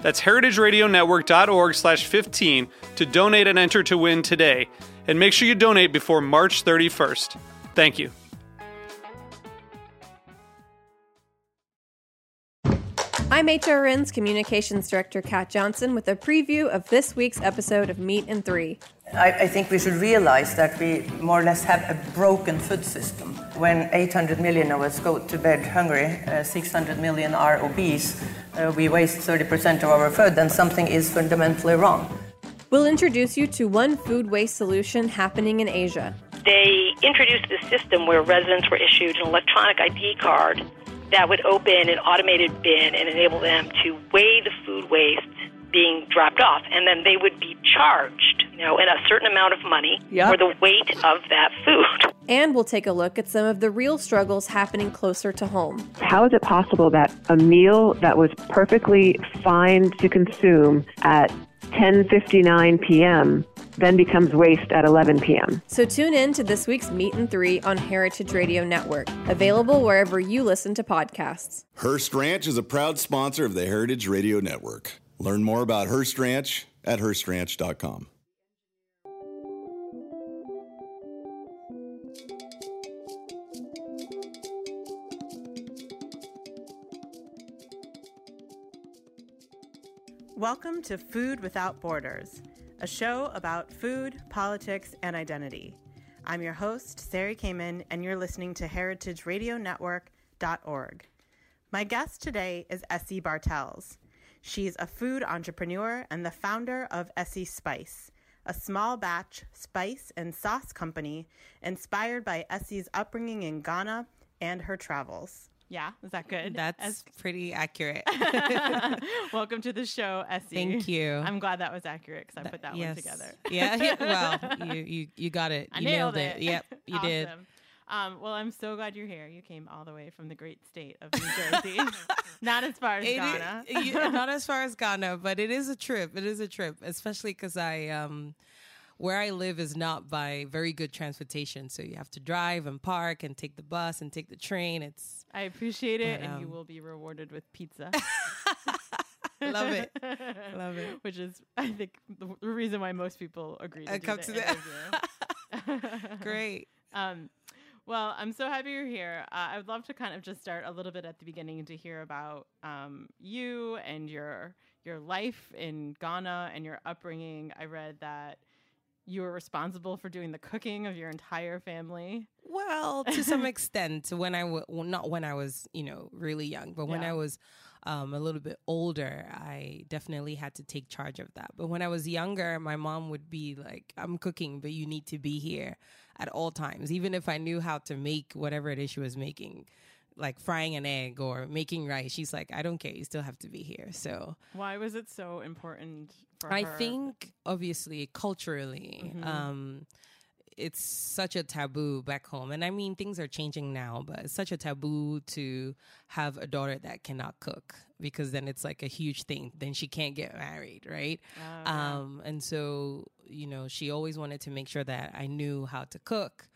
That's heritageradionetwork.org/15 to donate and enter to win today. And make sure you donate before March 31st. Thank you. I'm HRN's Communications Director, Kat Johnson, with a preview of this week's episode of Meat in Three. I think we should realize that we more or less have a broken food system. When 800 million of us go to bed hungry, 600 million are obese, we waste 30% of our food, then something is fundamentally wrong. We'll introduce you to one food waste solution happening in Asia. They introduced this system where residents were issued an electronic ID card that would open an automated bin and enable them to weigh the food waste being dropped off, and then they would be charged, in a certain amount of money for the weight of that food. And we'll take a look at some of the real struggles happening closer to home. How is it possible that a meal that was perfectly fine to consume at 10:59 p.m. then becomes waste at 11 p.m. So tune in to this week's Meat in Three on Heritage Radio Network, available wherever you listen to podcasts. Hearst Ranch is a proud sponsor of the Heritage Radio Network. Learn more about Hearst Ranch at HearstRanch.com. Welcome to Food Without Borders, a show about food, politics, and identity. I'm your host, Sari Kamen, and you're listening to heritageradionetwork.org. My guest today is Essie Bartels. She's a food entrepreneur and the founder of Essie Spice, a small batch spice and sauce company inspired by Essie's upbringing in Ghana and her travels. Yeah, is that good? That's pretty accurate. Welcome to the show, Essie. Thank you. I'm glad that was accurate because I put that one together. Yeah, well, you got it. I nailed it. Yep, you awesome. Did. Well, I'm so glad you're here. You came all the way from the great state of New Jersey. Not as far as Ghana. Not as far as Ghana, but it is a trip. It is a trip, especially because where I live is not by very good transportation, so you have to drive and park and take the bus and take the train. I appreciate it, and you will be rewarded with pizza. Love it. Which is, I think, the reason why most people agree to come to that. Great. Well, I'm so happy you're here. I would love to kind of just start a little bit at the beginning to hear about you and your life in Ghana and your upbringing. I read that you were responsible for doing the cooking of your entire family. Well, to some extent, not when I was, really young, but when I was a little bit older, I definitely had to take charge of that. But when I was younger, my mom would be like, I'm cooking, but you need to be here at all times, even if I knew how to make whatever it is she was making, like frying an egg or making rice. She's like, I don't care. You still have to be here. So why was it so important for her? I think obviously culturally, it's such a taboo back home. And I mean, things are changing now, but it's such a taboo to have a daughter that cannot cook because then it's like a huge thing. Then she can't get married. Right. Oh, and so, she always wanted to make sure that I knew how to cook.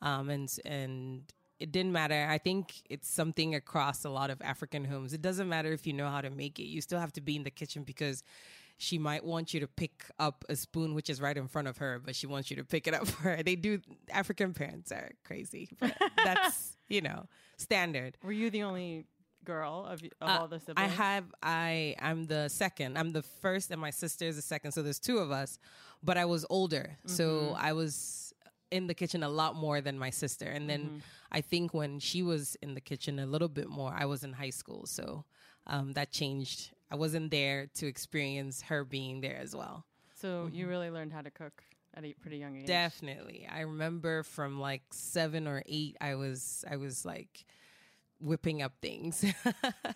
And it didn't matter. I think it's something across a lot of African homes. It doesn't matter if you know how to make it. You still have to be in the kitchen because she might want you to pick up a spoon, which is right in front of her, but she wants you to pick it up for her. They do. African parents are crazy, but that's, standard. Were you the only girl of all the siblings? I'm the second. I'm the first and my sister is the second. So there's two of us, but I was older. So I was in the kitchen a lot more than my sister. And then I think when she was in the kitchen a little bit more, I was in high school. So that changed. I wasn't there to experience her being there as well. So you really learned how to cook at a pretty young age. Definitely. I remember from like 7 or 8, I was like whipping up things.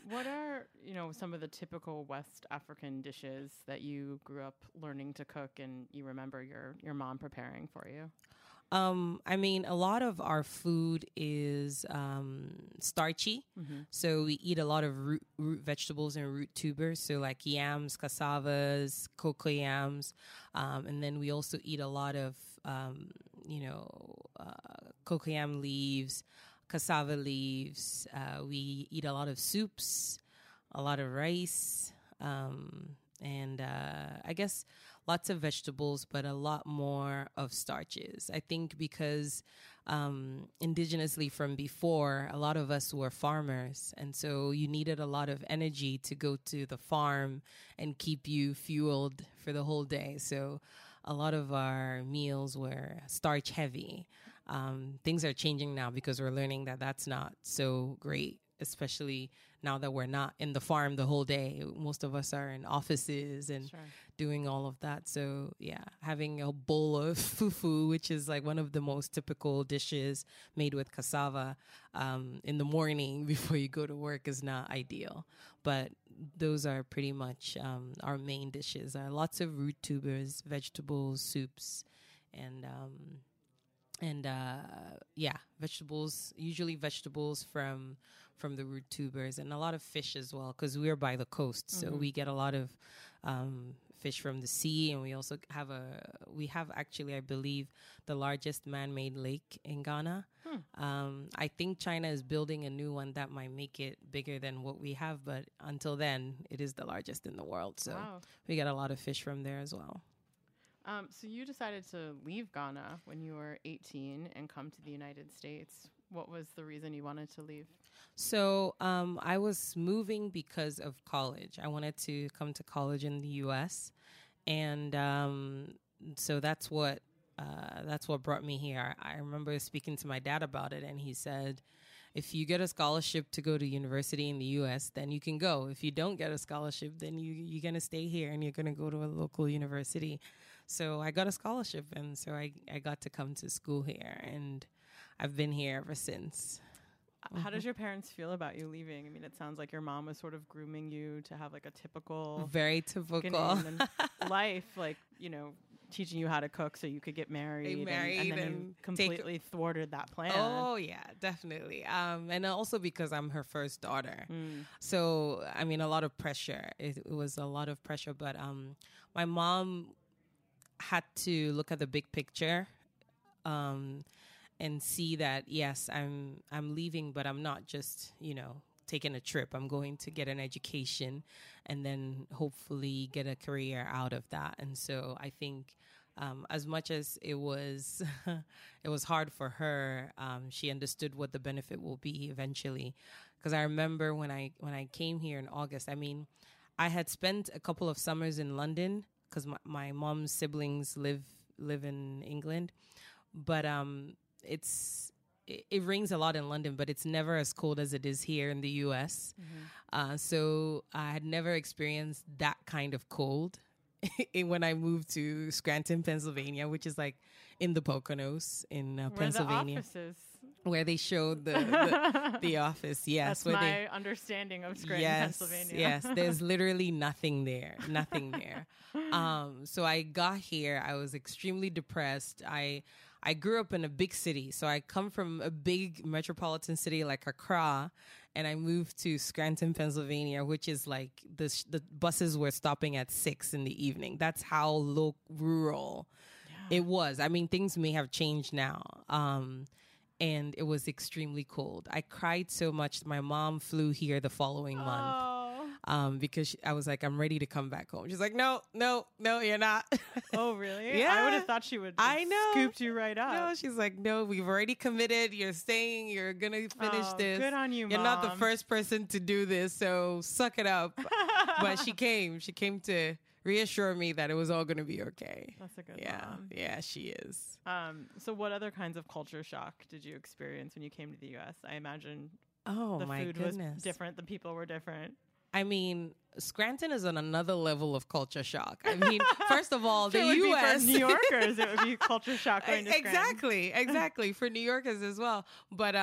What are, you know, some of the typical West African dishes that you grew up learning to cook and you remember your mom preparing for you? I mean, a lot of our food is starchy. So we eat a lot of root vegetables and root tubers. So like yams, cassavas, cocoyams. And then we also eat a lot of, cocoyam leaves, cassava leaves. We eat a lot of soups, a lot of rice, and I guess lots of vegetables, but a lot more of starches. I think because indigenously from before, a lot of us were farmers. And so you needed a lot of energy to go to the farm and keep you fueled for the whole day. So a lot of our meals were starch heavy. Things are changing now because we're learning that that's not so great, especially now that we're not in the farm the whole day. Most of us are in offices and doing all of that. So yeah, having a bowl of fufu, which is like one of the most typical dishes made with cassava in the morning before you go to work is not ideal. But those are pretty much our main dishes. There are lots of root tubers, vegetables, soups, and vegetables, usually vegetables from the root tubers, and a lot of fish as well, because we're by the coast. So we get a lot of fish from the sea. And we also have I believe, the largest man-made lake in Ghana. I think China is building a new one that might make it bigger than what we have. But until then, it is the largest in the world. So we get a lot of fish from there as well. So you decided to leave Ghana when you were 18 and come to the United States. What was the reason you wanted to leave? So I was moving because of college. I wanted to come to college in the U.S. And so that's what brought me here. I remember speaking to my dad about it, and he said, if you get a scholarship to go to university in the U.S., then you can go. If you don't get a scholarship, then you're going to stay here and you're going to go to a local university. So I got a scholarship, and so I got to come to school here, and I've been here ever since. How does your parents feel about you leaving? I mean, it sounds like your mom was sort of grooming you to have like a typical... Very typical. Life, like, you know, teaching you how to cook so you could get married and then you completely thwarted that plan. Oh, yeah, definitely. And also because I'm her first daughter. So, I mean, a lot of pressure. It was a lot of pressure. But my mom had to look at the big picture and see that, yes, I'm leaving, but I'm not just, you know, taking a trip. I'm going to get an education and then hopefully get a career out of that. And so I think as much as it was hard for her, she understood what the benefit will be eventually. Because I remember when I came here in August, I mean, I had spent a couple of summers in London because my mom's siblings live in England. But it rains a lot in London, but it's never as cold as it is here in the U.S. So I had never experienced that kind of cold when I moved to Scranton, Pennsylvania, which is like in the Poconos in Pennsylvania. Where they showed the office. Yes. That's where my understanding of Scranton, Pennsylvania. Yes. There's literally nothing there. Nothing there. So I got here. I was extremely depressed. I grew up in a big city. So I come from a big metropolitan city like Accra, and I moved to Scranton, Pennsylvania, which is like the buses were stopping at 6 in the evening. That's how rural it was. I mean, things may have changed now. And it was extremely cold. I cried so much. My mom flew here the following month because I was like, I'm ready to come back home. She's like, no, you're not. Oh, really? Yeah. I would have thought she would have scooped you right up. No, she's like, no, we've already committed. You're staying. You're going to finish this. Good on you, Mom. You're not the first person to do this, so suck it up. But she came. She came to reassure me that it was all going to be okay. That's a good mom. Yeah, she is. So what other kinds of culture shock did you experience when you came to the U.S.? I imagine the food was different. The people were different. I mean, Scranton is on another level of culture shock. I mean, first of all, the U.S. New Yorkers, it would be culture shock going to Scranton. Exactly. For New Yorkers as well. But,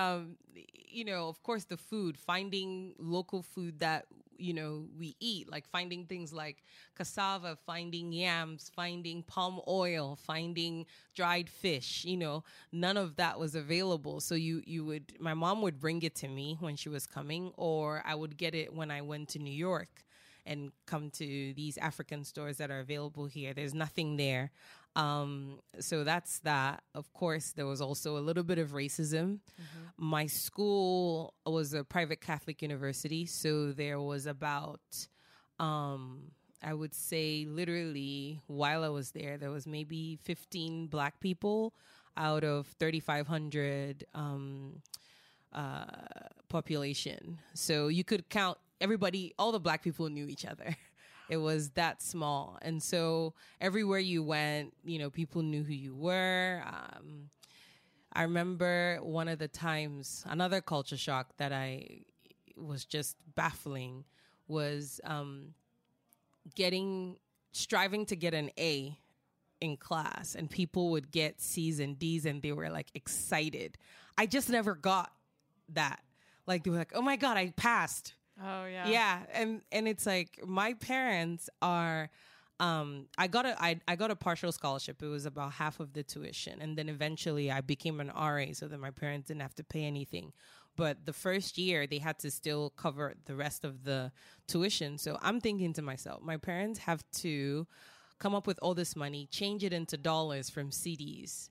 you know, of course, the food, finding local food that, you know, we eat, like finding things like cassava, finding yams, finding palm oil, finding dried fish, you know, none of that was available. So my mom would bring it to me when she was coming, or I would get it when I went to New York and come to these African stores that are available here. There's nothing there. So that's that. Of course, there was also a little bit of racism. Mm-hmm. My school was a private Catholic university. So there was about, I would say literally while I was there, there was maybe 15 black people out of 3,500 population. So you could count everybody, all the black people knew each other. It was that small. And so everywhere you went, you know, people knew who you were. I remember one of the times, another culture shock that I was just baffling was striving to get an A in class, and people would get C's and D's and they were like excited. I just never got that. Like they were like, oh my God, I passed. Oh, yeah. Yeah. And it's like my parents are I got a partial scholarship. It was about half of the tuition. And then eventually I became an RA so that my parents didn't have to pay anything. But the first year they had to still cover the rest of the tuition. So I'm thinking to myself, my parents have to come up with all this money, change it into dollars from CDs,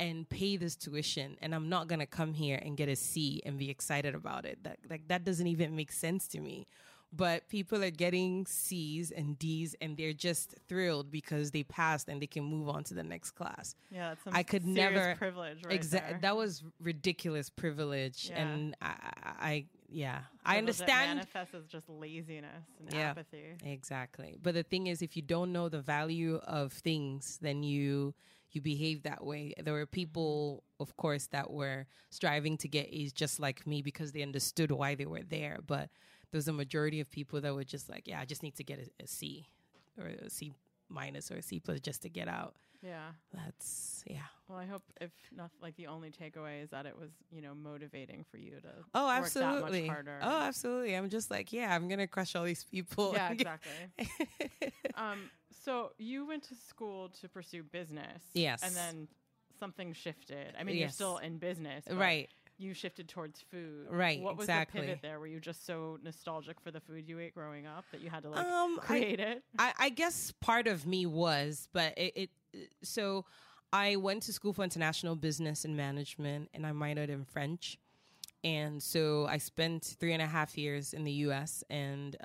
and pay this tuition, and I'm not going to come here and get a C and be excited about it. That doesn't even make sense to me. But people are getting C's and D's, and they're just thrilled because they passed and they can move on to the next class. Yeah, that's some serious privilege, right? Exactly. That was ridiculous privilege, yeah. And I understand. It manifests as just laziness and apathy. Exactly. But the thing is, if you don't know the value of things, then you behave that way. There were people, of course, that were striving to get A's just like me because they understood why they were there. But there was a majority of people that were just like, yeah, I just need to get a C or a C- or a C+ just to get out. Yeah. Well, I hope if not, like the only takeaway is that it was, you know, motivating for you to work that much harder. Oh, absolutely. I'm just like, yeah, I'm going to crush all these people. Yeah, exactly. So you went to school to pursue business. Yes. And then something shifted. I mean, you're still in business. Right. You shifted towards food. Right, what was the pivot there? Were you just so nostalgic for the food you ate growing up that you had to like create it? I guess part of me was, but so I went to school for international business and management, and I minored in French. And so I spent 3.5 years in the U.S. and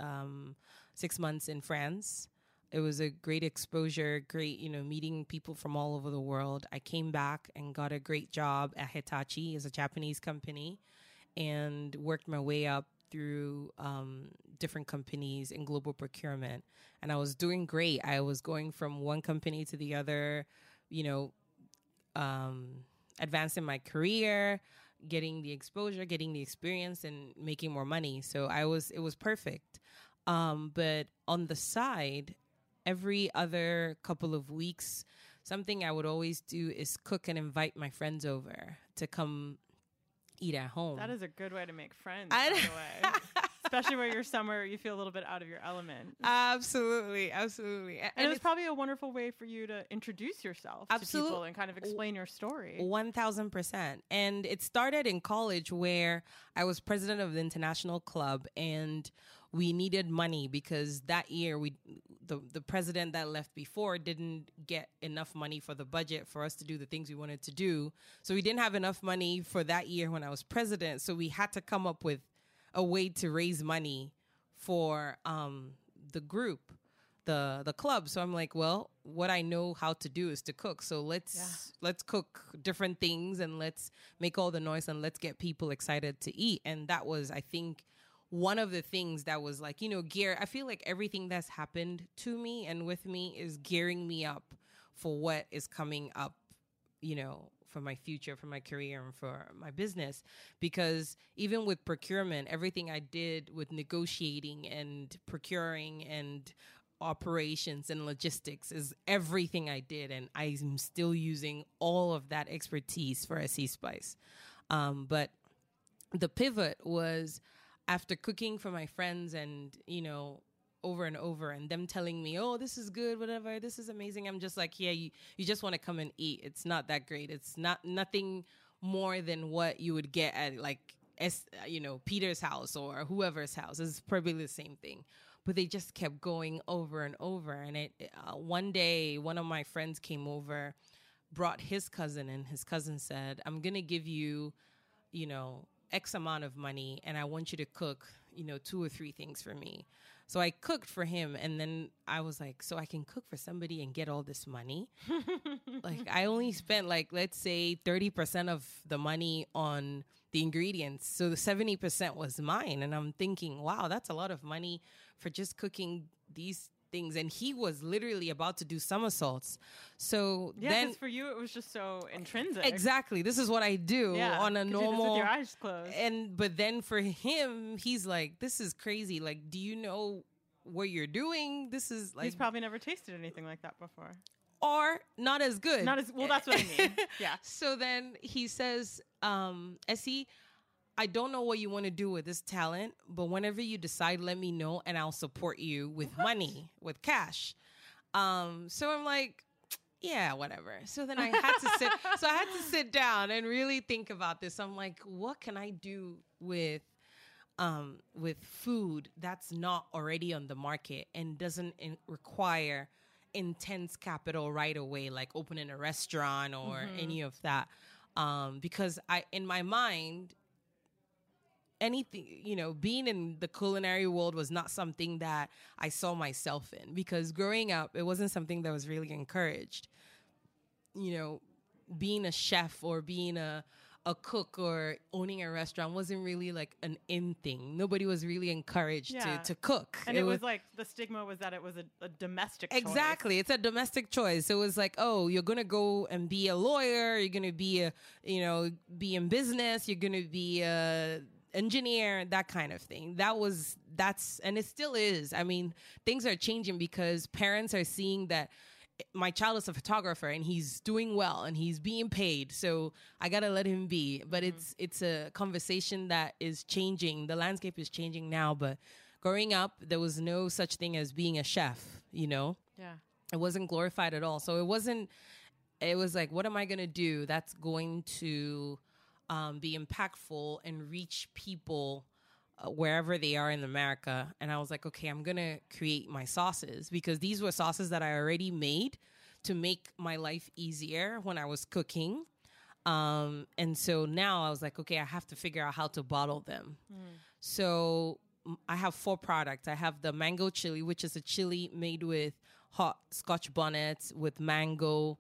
6 months in France. It was a great exposure, great, you know, meeting people from all over the world. I came back and got a great job at Hitachi, as a Japanese company, and worked my way up through different companies in global procurement. And I was doing great. I was going from one company to the other, you know, advancing my career, getting the exposure, getting the experience, and making more money. So it was perfect. But on the side, every other couple of weeks, something I would always do is cook and invite my friends over to come eat at home. That is a good way to make friends, by the way. Especially where you're somewhere you feel a little bit out of your element. Absolutely, absolutely. And it was probably a wonderful way for you to introduce yourself to people and kind of explain your story. 1,000%. And it started in college where I was president of the international club, and we needed money because that year the president that left before didn't get enough money for the budget for us to do the things we wanted to do. So we didn't have enough money for that year when I was president. So we had to come up with a way to raise money for the group, the club. So I'm like, well, what I know how to do is to cook. So let's cook different things and let's make all the noise and let's get people excited to eat. And that was, I think, one of the things that was like, you know, gear. I feel like everything that's happened to me and with me is gearing me up for what is coming up, you know, for my future, for my career, and for my business. Because even with procurement, everything I did with negotiating and procuring and operations and logistics is everything I did. And I'm still using all of that expertise for Essie Spice. But the pivot was after cooking for my friends and, you know, over and over, and them telling me, oh, this is good, whatever, this is amazing. I'm just like, yeah, you just want to come and eat. It's not that great. It's not nothing more than what you would get at, like, you know, Peter's house or whoever's house. It's probably the same thing. But they just kept going over and over. And one day, one of my friends came over, brought his cousin, and his cousin said, I'm going to give you, you know, X amount of money, and I want you to cook, you know, 2 or 3 things for me. So I cooked for him, and then I was like, so I can cook for somebody and get all this money? Like, I only spent, like, let's say 30% of the money on the ingredients. So the 70% was mine. And I'm thinking, wow, that's a lot of money for just cooking these things. And he was literally about to do somersaults. So yeah, then for you it was just so intrinsic. Exactly, this is what I do, yeah, on a normal, you with your eyes closed. And but then for him, he's like, this is crazy, like, do you know what you're doing? This is like, he's probably never tasted anything like that before, or not as good, not as well. That's what I mean. Yeah. So then he says, Essie, I don't know what you want to do with this talent, but whenever you decide, let me know, and I'll support you with money, with cash. So I'm like, yeah, whatever. So then I had to sit. So I had to sit down and really think about this. I'm like, what can I do with food that's not already on the market and doesn't require intense capital right away, like opening a restaurant or any of that? Because in my mind, anything, you know, being in the culinary world was not something that I saw myself in, because growing up, it wasn't something that was really encouraged. You know, being a chef or being a cook or owning a restaurant wasn't really like an in thing. Nobody was really encouraged to cook. And it was like the stigma was that it was a domestic choice. Exactly. It's a domestic choice. So it was like, oh, you're going to go and be a lawyer. You're going to be be in business. You're going to be engineer, that kind of thing. And it still is. I mean, things are changing because parents are seeing that my child is a photographer and he's doing well and he's being paid, so I gotta let him be. But it's a conversation that is changing. The landscape is changing now, but growing up, there was no such thing as being a chef, you know? Yeah. It wasn't glorified at all. So it was like, what am I gonna do that's going to be impactful and reach people wherever they are in America? And I was like, okay, I'm going to create my sauces, because these were sauces that I already made to make my life easier when I was cooking. And so now I was like, okay, I have to figure out how to bottle them. So I have 4 products. I have the mango chili, which is a chili made with hot scotch bonnets with mango,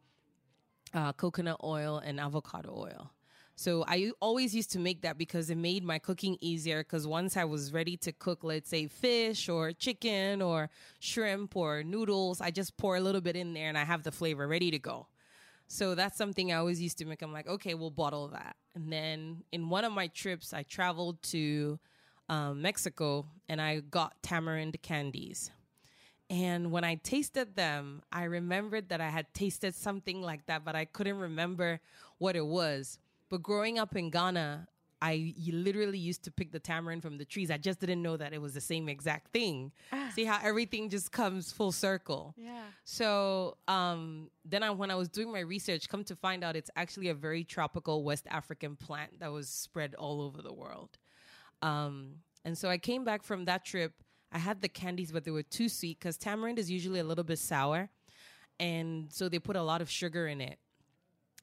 coconut oil, and avocado oil. So I always used to make that because it made my cooking easier, because once I was ready to cook, let's say fish or chicken or shrimp or noodles, I just pour a little bit in there and I have the flavor ready to go. So that's something I always used to make. I'm like, okay, we'll bottle that. And then in one of my trips, I traveled to Mexico and I got tamarind candies. And when I tasted them, I remembered that I had tasted something like that, but I couldn't remember what it was. But growing up in Ghana, I literally used to pick the tamarind from the trees. I just didn't know that it was the same exact thing. See how everything just comes full circle. Yeah. So then when I was doing my research, come to find out it's actually a very tropical West African plant that was spread all over the world. And so I came back from that trip. I had the candies, but they were too sweet because tamarind is usually a little bit sour. And so they put a lot of sugar in it.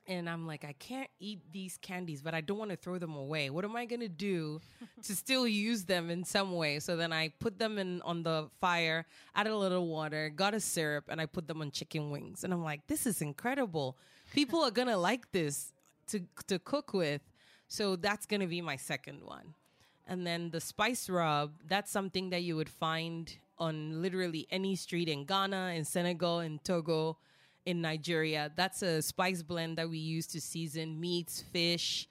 And I'm like, I can't eat these candies, but I don't want to throw them away. What am I going to do to still use them in some way? So then I put them on the fire, added a little water, got a syrup, and I put them on chicken wings. And I'm like, this is incredible. People are going to like this to cook with. So that's going to be my second one. And then the spice rub, that's something that you would find on literally any street in Ghana, in Senegal, in Togo, in Nigeria. That's a spice blend that we use to season meats, fish,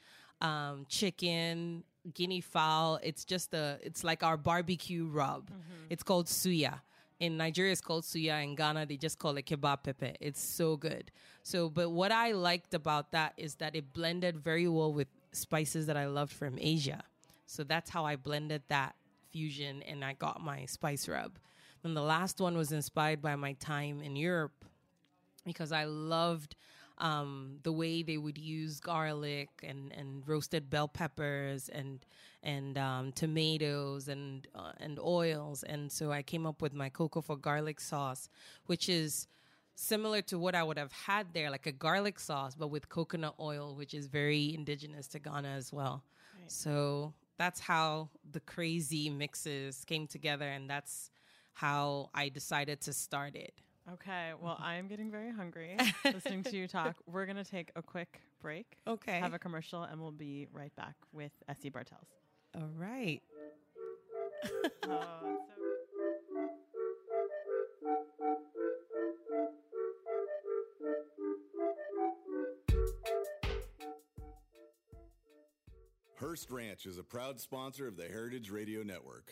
chicken, guinea fowl. It's like our barbecue rub. Mm-hmm. It's called suya. In Nigeria, it's called suya. In Ghana, they just call it kebab pepe. It's so good. So, but what I liked about that is that it blended very well with spices that I loved from Asia. So that's how I blended that fusion, and I got my spice rub. Then the last one was inspired by my time in Europe, because I loved the way they would use garlic and roasted bell peppers and tomatoes and oils. And so I came up with my cocoa for garlic sauce, which is similar to what I would have had there, like a garlic sauce, but with coconut oil, which is very indigenous to Ghana as well. Right. So that's how the crazy mixes came together, and that's how I decided to start it. Okay, well, I'm getting very hungry listening to you talk. We're going to take a quick break, okay, have a commercial, and we'll be right back with Essie Bartels. All right. Hearst Ranch is a proud sponsor of the Heritage Radio Network.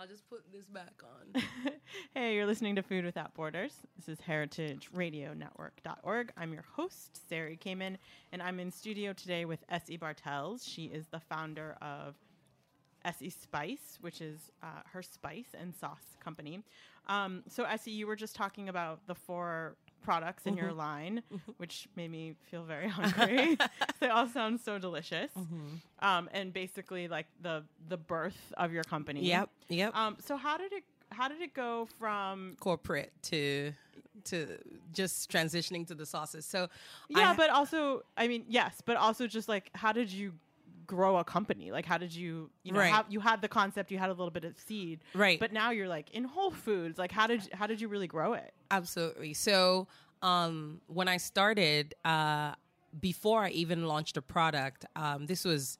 I'll just put this back on. Hey, you're listening to Food Without Borders. This is heritageradionetwork.org. I'm your host, Sari Kamen, and I'm in studio today with Essie Bartels. She is the founder of Essie Spice, which is her spice and sauce company. So, Essie, you were just talking about the four products in your line, which made me feel very hungry. They all sound so delicious. Mm-hmm. And basically like the birth of your company. Yep. So how did it go from corporate to just transitioning to the sauces? So but also like, how did you grow a company? Like, how did you know, right, you had the concept, you had a little bit of seed, right, but now you're like in Whole Foods. Like, how did you really grow it? Absolutely. So when I started, before I even launched a product, this was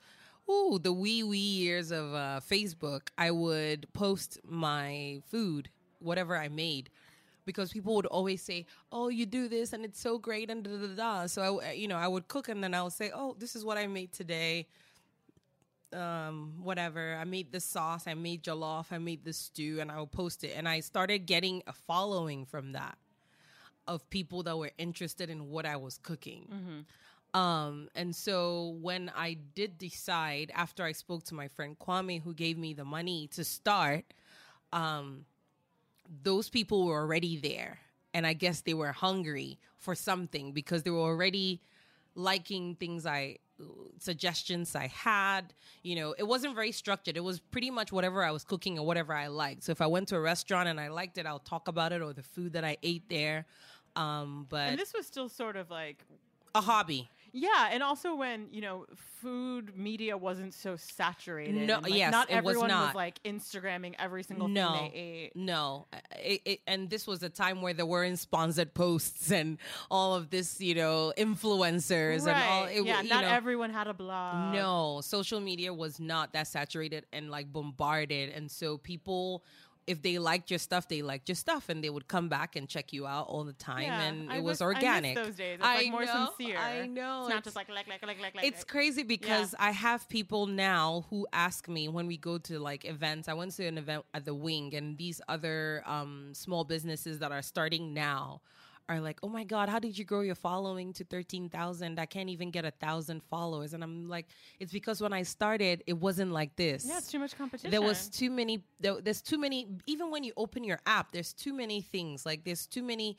the wee years of Facebook, I would post my food, whatever I made, because people would always say, "Oh, you do this and it's so great," and da da da. So I would cook, and then I would say, "Oh, this is what I made today. Whatever. I made the sauce, I made jollof, I made the stew," and I would post it. And I started getting a following from that of people that were interested in what I was cooking. Mm-hmm. And so when I did decide, after I spoke to my friend Kwame, who gave me the money to start, those people were already there, and I guess they were hungry for something, because they were already liking suggestions I had. You know, it wasn't very structured. It was pretty much whatever I was cooking or whatever I liked. So if I went to a restaurant and I liked it, I'll talk about it, or the food that I ate there. And this was still sort of like a hobby. Yeah, and also when, food media wasn't so saturated. No, not everyone was like Instagramming every single thing they ate. No, and this was a time where there weren't sponsored posts and all of this, influencers, right, and all. Not everyone had a blog. No, social media was not that saturated and like bombarded, and so people if they liked your stuff, they liked your stuff, and they would come back and check you out all the time, and it was organic. I miss those days. It's like more sincere. I know. It's not just like. It's crazy because I have people now who ask me when we go to like events. I went to an event at the Wing, and these other small businesses that are starting now are like, oh my God, how did you grow your following to 13,000? I can't even get 1,000 followers. And I'm like, it's because when I started, it wasn't like this. Yeah, it's too much competition. There's too many, even when you open your app, there's too many things. Like there's too many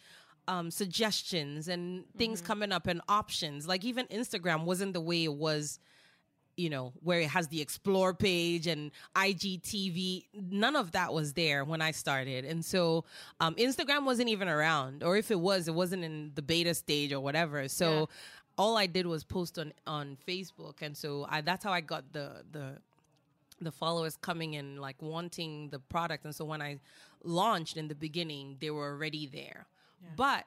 suggestions and things coming up and options. Like even Instagram wasn't the way it was, you know, where it has the explore page and IGTV. None of that was there when I started. And so Instagram wasn't even around, or if it was, it wasn't in the beta stage or whatever. So all I did was post on Facebook. And so that's how I got the followers coming in, like wanting the product. And so when I launched in the beginning, they were already there. Yeah. But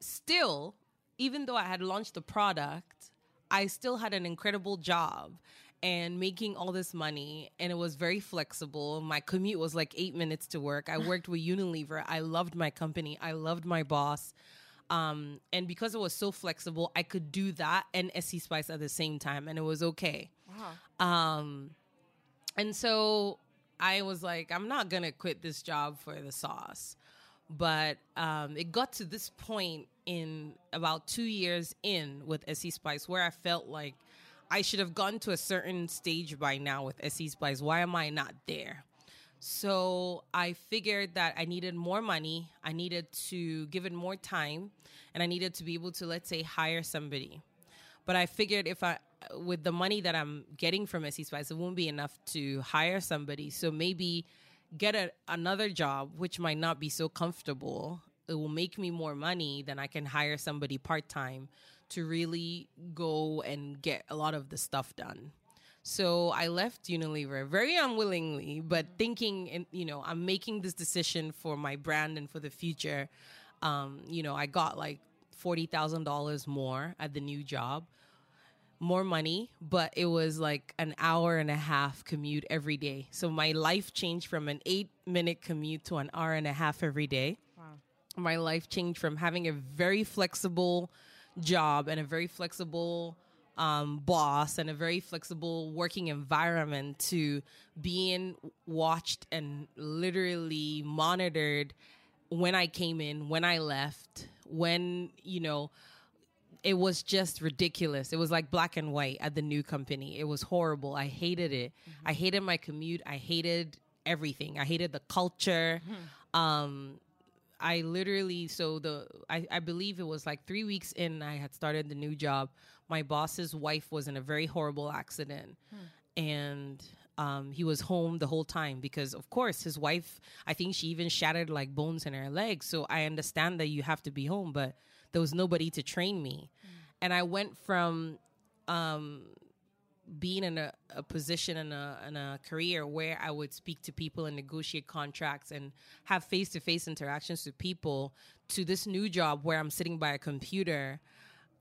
still, even though I had launched the product, I still had an incredible job and making all this money, and it was very flexible. My commute was like 8 minutes to work. I worked with Unilever. I loved my company. I loved my boss. And because it was so flexible, I could do that and Essie Spice at the same time, and it was okay. Wow. And so I was like, I'm not going to quit this job for the sauce. But it got to this point in about 2 years in with Essie Spice where I felt like I should have gone to a certain stage by now with Essie Spice. Why am I not there? So I figured that I needed more money. I needed to give it more time, and I needed to be able to, let's say, hire somebody. But I figured with the money that I'm getting from Essie Spice, it won't be enough to hire somebody. So maybe get another job, which might not be so comfortable. It will make me more money than I can hire somebody part-time to really go and get a lot of the stuff done. So I left Unilever very unwillingly, but thinking, I'm making this decision for my brand and for the future. I got like $40,000 more at the new job. More money, but it was like an hour and a half commute every day. So my life changed from an 8-minute commute to an hour and a half every day. Wow. My life changed from having a very flexible job and a very flexible boss and a very flexible working environment to being watched and literally monitored when I came in, when I left, it was just ridiculous. It was like black and white at the new company. It was horrible. I hated it. Mm-hmm. I hated my commute. I hated everything. I hated the culture. Mm-hmm. I believe it was like 3 weeks in, I had started the new job. My boss's wife was in a very horrible accident. Mm-hmm. And he was home the whole time because, of course, his wife, I think she even shattered like bones in her legs. So I understand that you have to be home, but there was nobody to train me. Mm. And I went from being in a position in a career where I would speak to people and negotiate contracts and have face-to-face interactions with people to this new job where I'm sitting by a computer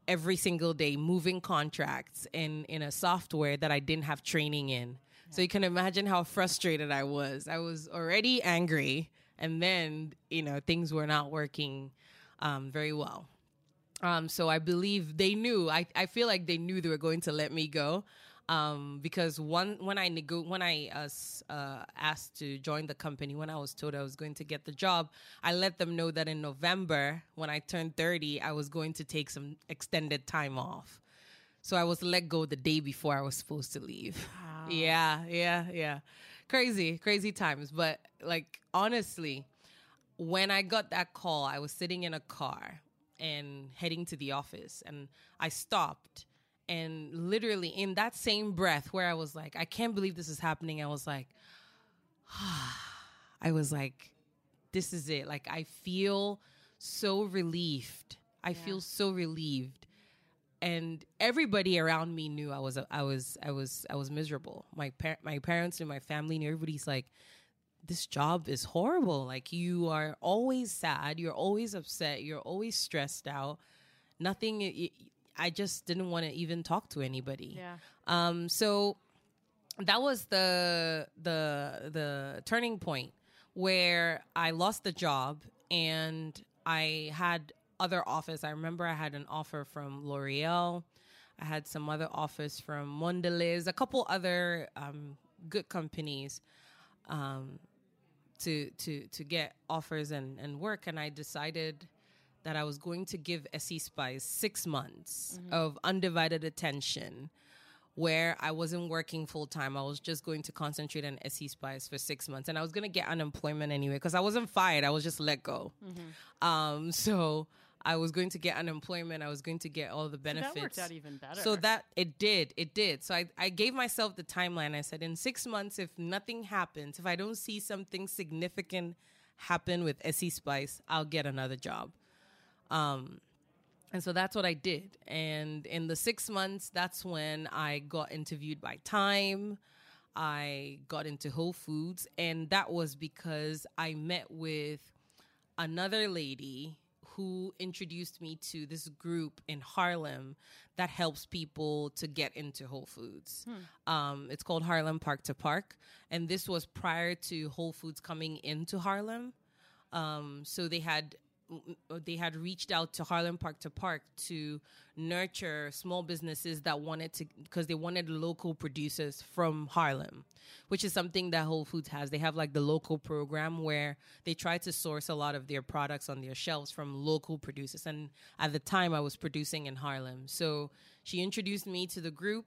every single day, moving contracts in a software that I didn't have training in. Yeah. So you can imagine how frustrated I was. I was already angry, and then, things were not working very well. So I believe they knew. I feel like they knew they were going to let me go, because when I asked to join the company, when I was told I was going to get the job, I let them know that in November, when I turned 30, I was going to take some extended time off. So I was let go the day before I was supposed to leave. Wow. Yeah. Crazy times. But like, honestly, when I got that call, I was sitting in a car and heading to the office, and I stopped, and literally in that same breath where I was like, I can't believe this is happening. I was like, this is it. Like, I feel so relieved. I feel so relieved. And everybody around me knew I was miserable. My parents and my family knew. Everybody's like, this job is horrible. Like, you are always sad. You're always upset. You're always stressed out. I just didn't want to even talk to anybody. Yeah. So that was the turning point where I lost the job and I had other offers. I remember I had an offer from L'Oreal. I had some other offers from Mondelez, a couple other good companies to get offers and work. And I decided that I was going to give Essie Spice 6 months of undivided attention, where I wasn't working full-time. I was just going to concentrate on Essie Spice for 6 months. And I was going to get unemployment anyway, because I wasn't fired. I was just let go. So I was going to get unemployment. I was going to get all the benefits. So that worked out even better. So that, it did. It did. So I gave myself the timeline. I said, in 6 months, if nothing happens, if I don't see something significant happen with Essie Spice, I'll get another job. And so that's what I did. And in the 6 months, that's when I got interviewed by Time. I got into Whole Foods. And that was because I met with another lady who introduced me to this group in Harlem that helps people to get into Whole Foods. It's called Harlem Park to Park. And this was prior to Whole Foods coming into Harlem. So they had reached out to Harlem Park to Park to nurture small businesses that wanted to, because they wanted local producers from Harlem, which is something that Whole Foods has. They have like the local program where they try to source a lot of their products on their shelves from local producers. And at the time I was producing in Harlem. So she introduced me to the group.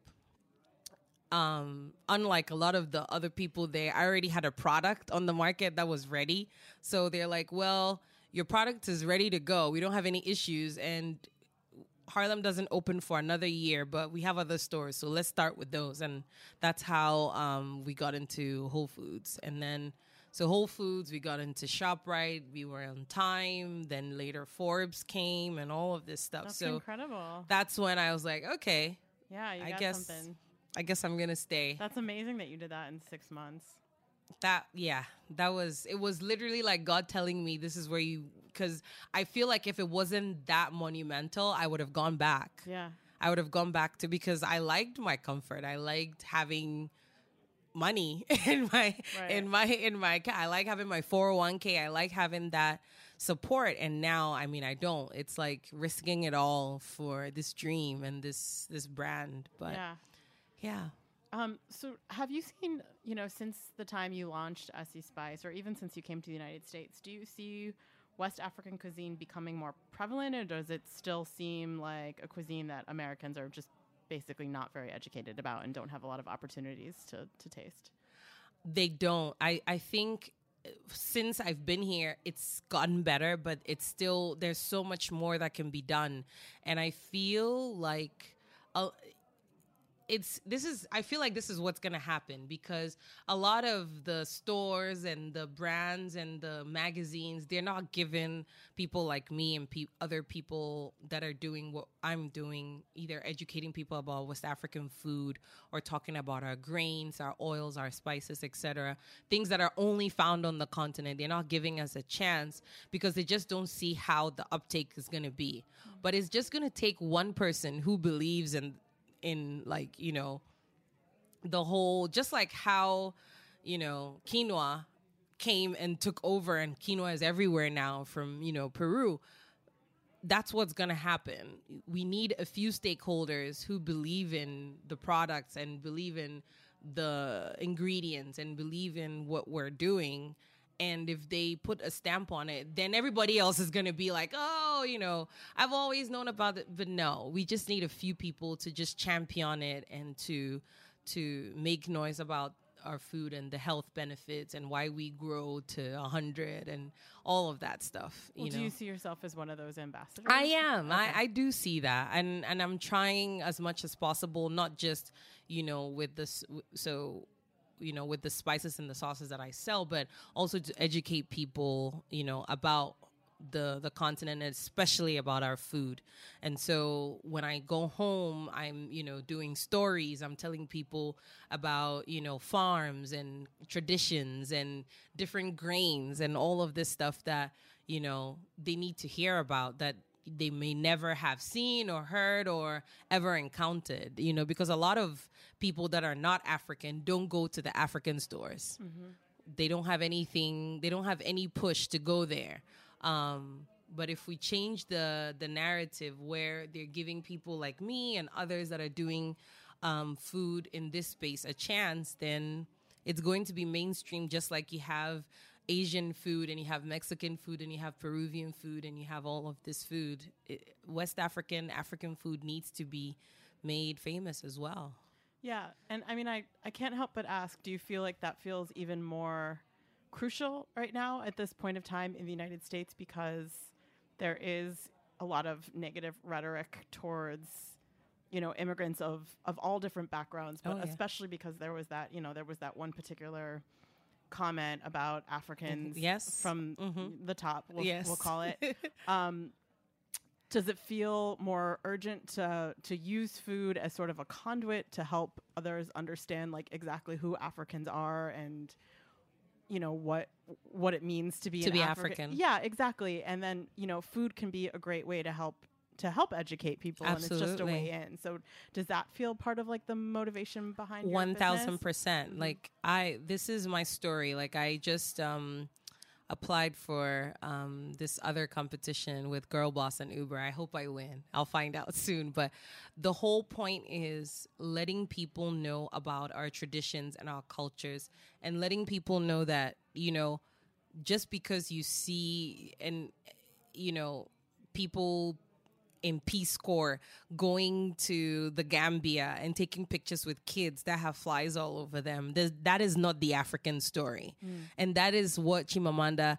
Unlike a lot of the other people there, I already had a product on the market that was ready. So they're like, well, your product is ready to go. We don't have any issues. And Harlem doesn't open for another year, but we have other stores. So let's start with those. And that's how we got into Whole Foods. And then, so Whole Foods, we got into ShopRite. We were on Time. Then later Forbes came and all of this stuff. That's so incredible. That's when I was like, okay. Yeah, you got something. I guess I'm going to stay. That's amazing that you did that in 6 months. It was literally like God telling me this is where you, because I feel like if it wasn't that monumental, I would have gone back. Yeah. I would have gone back to, because I liked my comfort. I liked having money in my I like having my 401k. I like having that support. And now, I mean, I don't. It's like risking it all for this dream and this brand. But yeah. So have you seen, since the time you launched Essie Spice, or even since you came to the United States, do you see West African cuisine becoming more prevalent, or does it still seem like a cuisine that Americans are just basically not very educated about and don't have a lot of opportunities to taste? They don't. I think since I've been here, it's gotten better, but it's still, there's so much more that can be done. And I feel like I feel like this is what's going to happen, because a lot of the stores and the brands and the magazines, they're not giving people like me and other people that are doing what I'm doing, either educating people about West African food or talking about our grains, our oils, our spices, etc. Things that are only found on the continent. They're not giving us a chance because they just don't see how the uptake is going to be. But it's just going to take one person who believes in like, the whole, just like how, quinoa came and took over, and quinoa is everywhere now from, Peru. That's what's going to happen. We need a few stakeholders who believe in the products and believe in the ingredients and believe in what we're doing. And if they put a stamp on it, then everybody else is going to be like, oh, I've always known about it. But no, we just need a few people to just champion it and to make noise about our food and the health benefits and why we grow to 100 and all of that stuff. Do you see yourself as one of those ambassadors? I am. Okay. I do see that. And I'm trying as much as possible, not just, with this. So, with the spices and the sauces that I sell, but also to educate people, about the continent, especially about our food. And so when I go home, I'm, doing stories. I'm telling people about, farms and traditions and different grains and all of this stuff that, they need to hear about, that they may never have seen or heard or ever encountered, because a lot of people that are not African don't go to the African stores. They don't have anything. They don't have any push to go there. But if we change the narrative where they're giving people like me and others that are doing food in this space a chance, then it's going to be mainstream, just like you have Asian food and you have Mexican food and you have Peruvian food and you have all of this food. West African food needs to be made famous as well. Yeah. And I mean, I can't help but ask, do you feel like that feels even more crucial right now at this point of time in the United States, because there is a lot of negative rhetoric towards, you know, immigrants of all different backgrounds, but especially because there was that one particular comment about Africans from the top, we'll call it. Does it feel more urgent to use food as sort of a conduit to help others understand like exactly who Africans are and, you know, what it means to be African? Yeah, exactly. And then, you know, food can be a great way to help educate people. Absolutely. And it's just a way in. So does that feel part of like the motivation behind 1,000%. Like this is my story. Like I just applied for this other competition with Girlboss and Uber. I hope I win. I'll find out soon. But the whole point is letting people know about our traditions and our cultures and letting people know that, you know, just because you see and, you know, people in Peace Corps going to the Gambia and taking pictures with kids that have flies all over them. That is not the African story. Mm. And that is what Chimamanda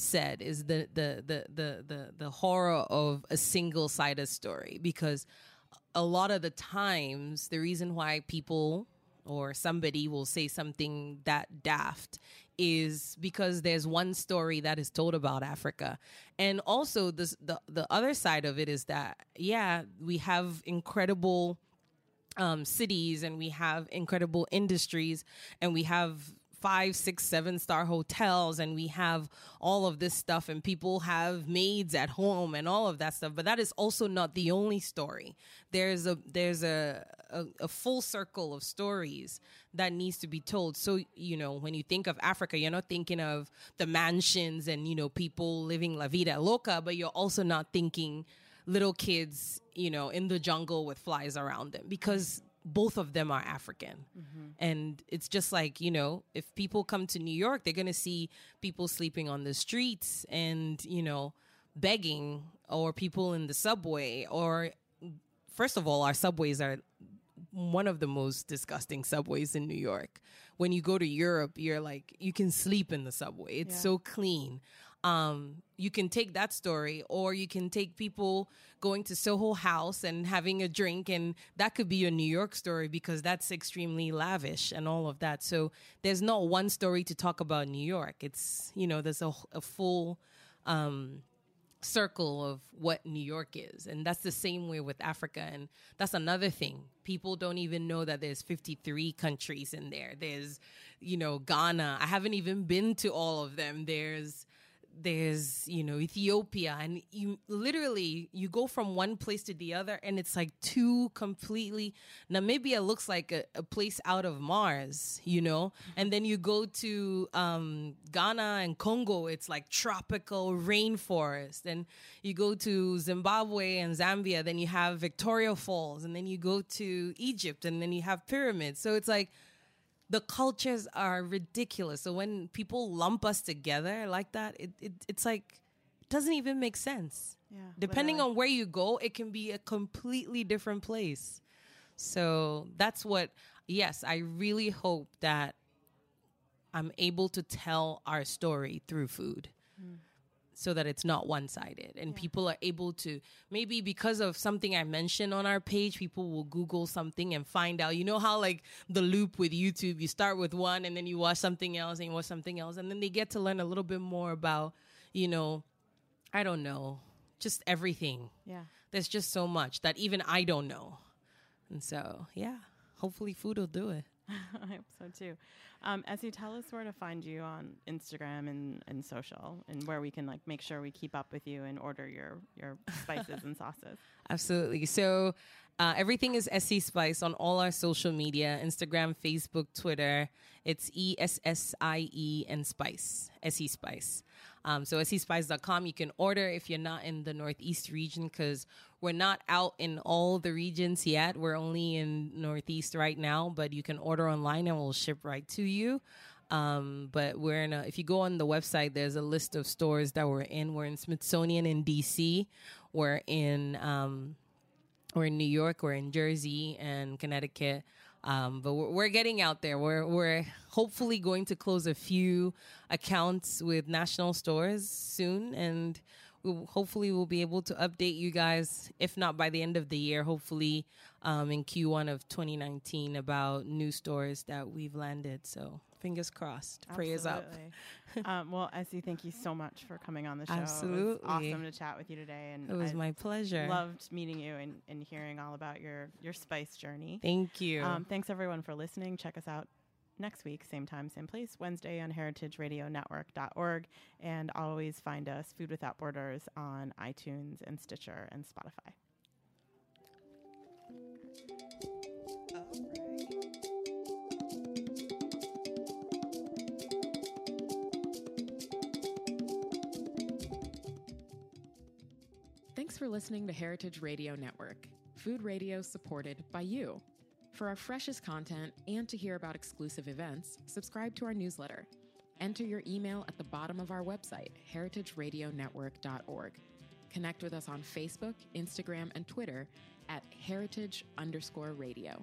said, is the horror of a single-sided story. Because a lot of the times, the reason why people or somebody will say something that daft is because there's one story that is told about Africa. And also this, the other side of it is that, yeah, we have incredible cities and we have incredible industries and we have 5, 6, 7-star hotels and we have all of this stuff and people have maids at home and all of that stuff. But that is also not the only story. There's a full circle of stories that needs to be told. So, you know, when you think of Africa, you're not thinking of the mansions and, you know, people living la vida loca, but you're also not thinking little kids, you know, in the jungle with flies around them, because both of them are African. Mm-hmm. And it's just like, you know, if people come to New York, they're going to see people sleeping on the streets and, you know, begging, or people in the subway. Or first of all, our subways are one of the most disgusting subways in New York. When you go to Europe, you're like, you can sleep in the subway. It's so clean. You can take that story, or you can take people going to Soho House and having a drink, and that could be a New York story because that's extremely lavish and all of that. So there's not one story to talk about New York. It's, you know, there's a full circle of what New York is. And that's the same way with Africa. And that's another thing. People don't even know that there's 53 countries in there. There's, you know, Ghana. I haven't even been to all of them. There's, you know, Ethiopia, and you go from one place to the other, and it's like two completely. Namibia looks like a place out of Mars, you know, and then you go to Ghana and Congo, it's like tropical rainforest, and you go to Zimbabwe and Zambia, then you have Victoria Falls, and then you go to Egypt, and then you have pyramids. So it's like, the cultures are ridiculous. So when people lump us together like that, it's like, it doesn't even make sense. Yeah, depending on where you go, it can be a completely different place. So that's what, yes, I really hope that I'm able to tell our story through food. Mm. So that it's not one-sided, and people are able to, maybe because of something I mentioned on our page, people will Google something and find out, you know how like the loop with YouTube, you start with one and then you watch something else and you watch something else. And then they get to learn a little bit more about, you know, I don't know, just everything. Yeah. There's just so much that even I don't know. And so, yeah, hopefully food will do it. I hope so too. Essie, tell us where to find you on Instagram and social, and where we can like make sure we keep up with you and order your spices and sauces. Absolutely. So everything is Essie Spice on all our social media, Instagram, Facebook, Twitter. It's ESSIE and Spice, Essie Spice. So EssieSpice.com. You can order if you're not in the Northeast region, because we're not out in all the regions yet. We're only in Northeast right now, but you can order online and we'll ship right to you. But we're in if you go on the website, there's a list of stores that we're in. We're in Smithsonian in DC. We're in New York. We're in Jersey and Connecticut. But we're getting out there. We're hopefully going to close a few accounts with national stores soon, and hopefully we'll be able to update you guys, if not by the end of the year, hopefully in Q1 of 2019, about new stores that we've landed. So fingers crossed. Prayers up. Well, Essie, thank you so much for coming on the show. Absolutely. It was awesome to chat with you today. And it was my pleasure. Loved meeting you and hearing all about your spice journey. Thank you. Thanks, everyone, for listening. Check us out next week, same time, same place, Wednesday on heritageradionetwork.org. And always find us, Food Without Borders, on iTunes and Stitcher and Spotify. Thanks for listening to Heritage Radio Network, food radio supported by you. For our freshest content and to hear about exclusive events, subscribe to our newsletter. Enter your email at the bottom of our website, heritageradionetwork.org. Connect with us on Facebook, Instagram, and Twitter at heritage_radio.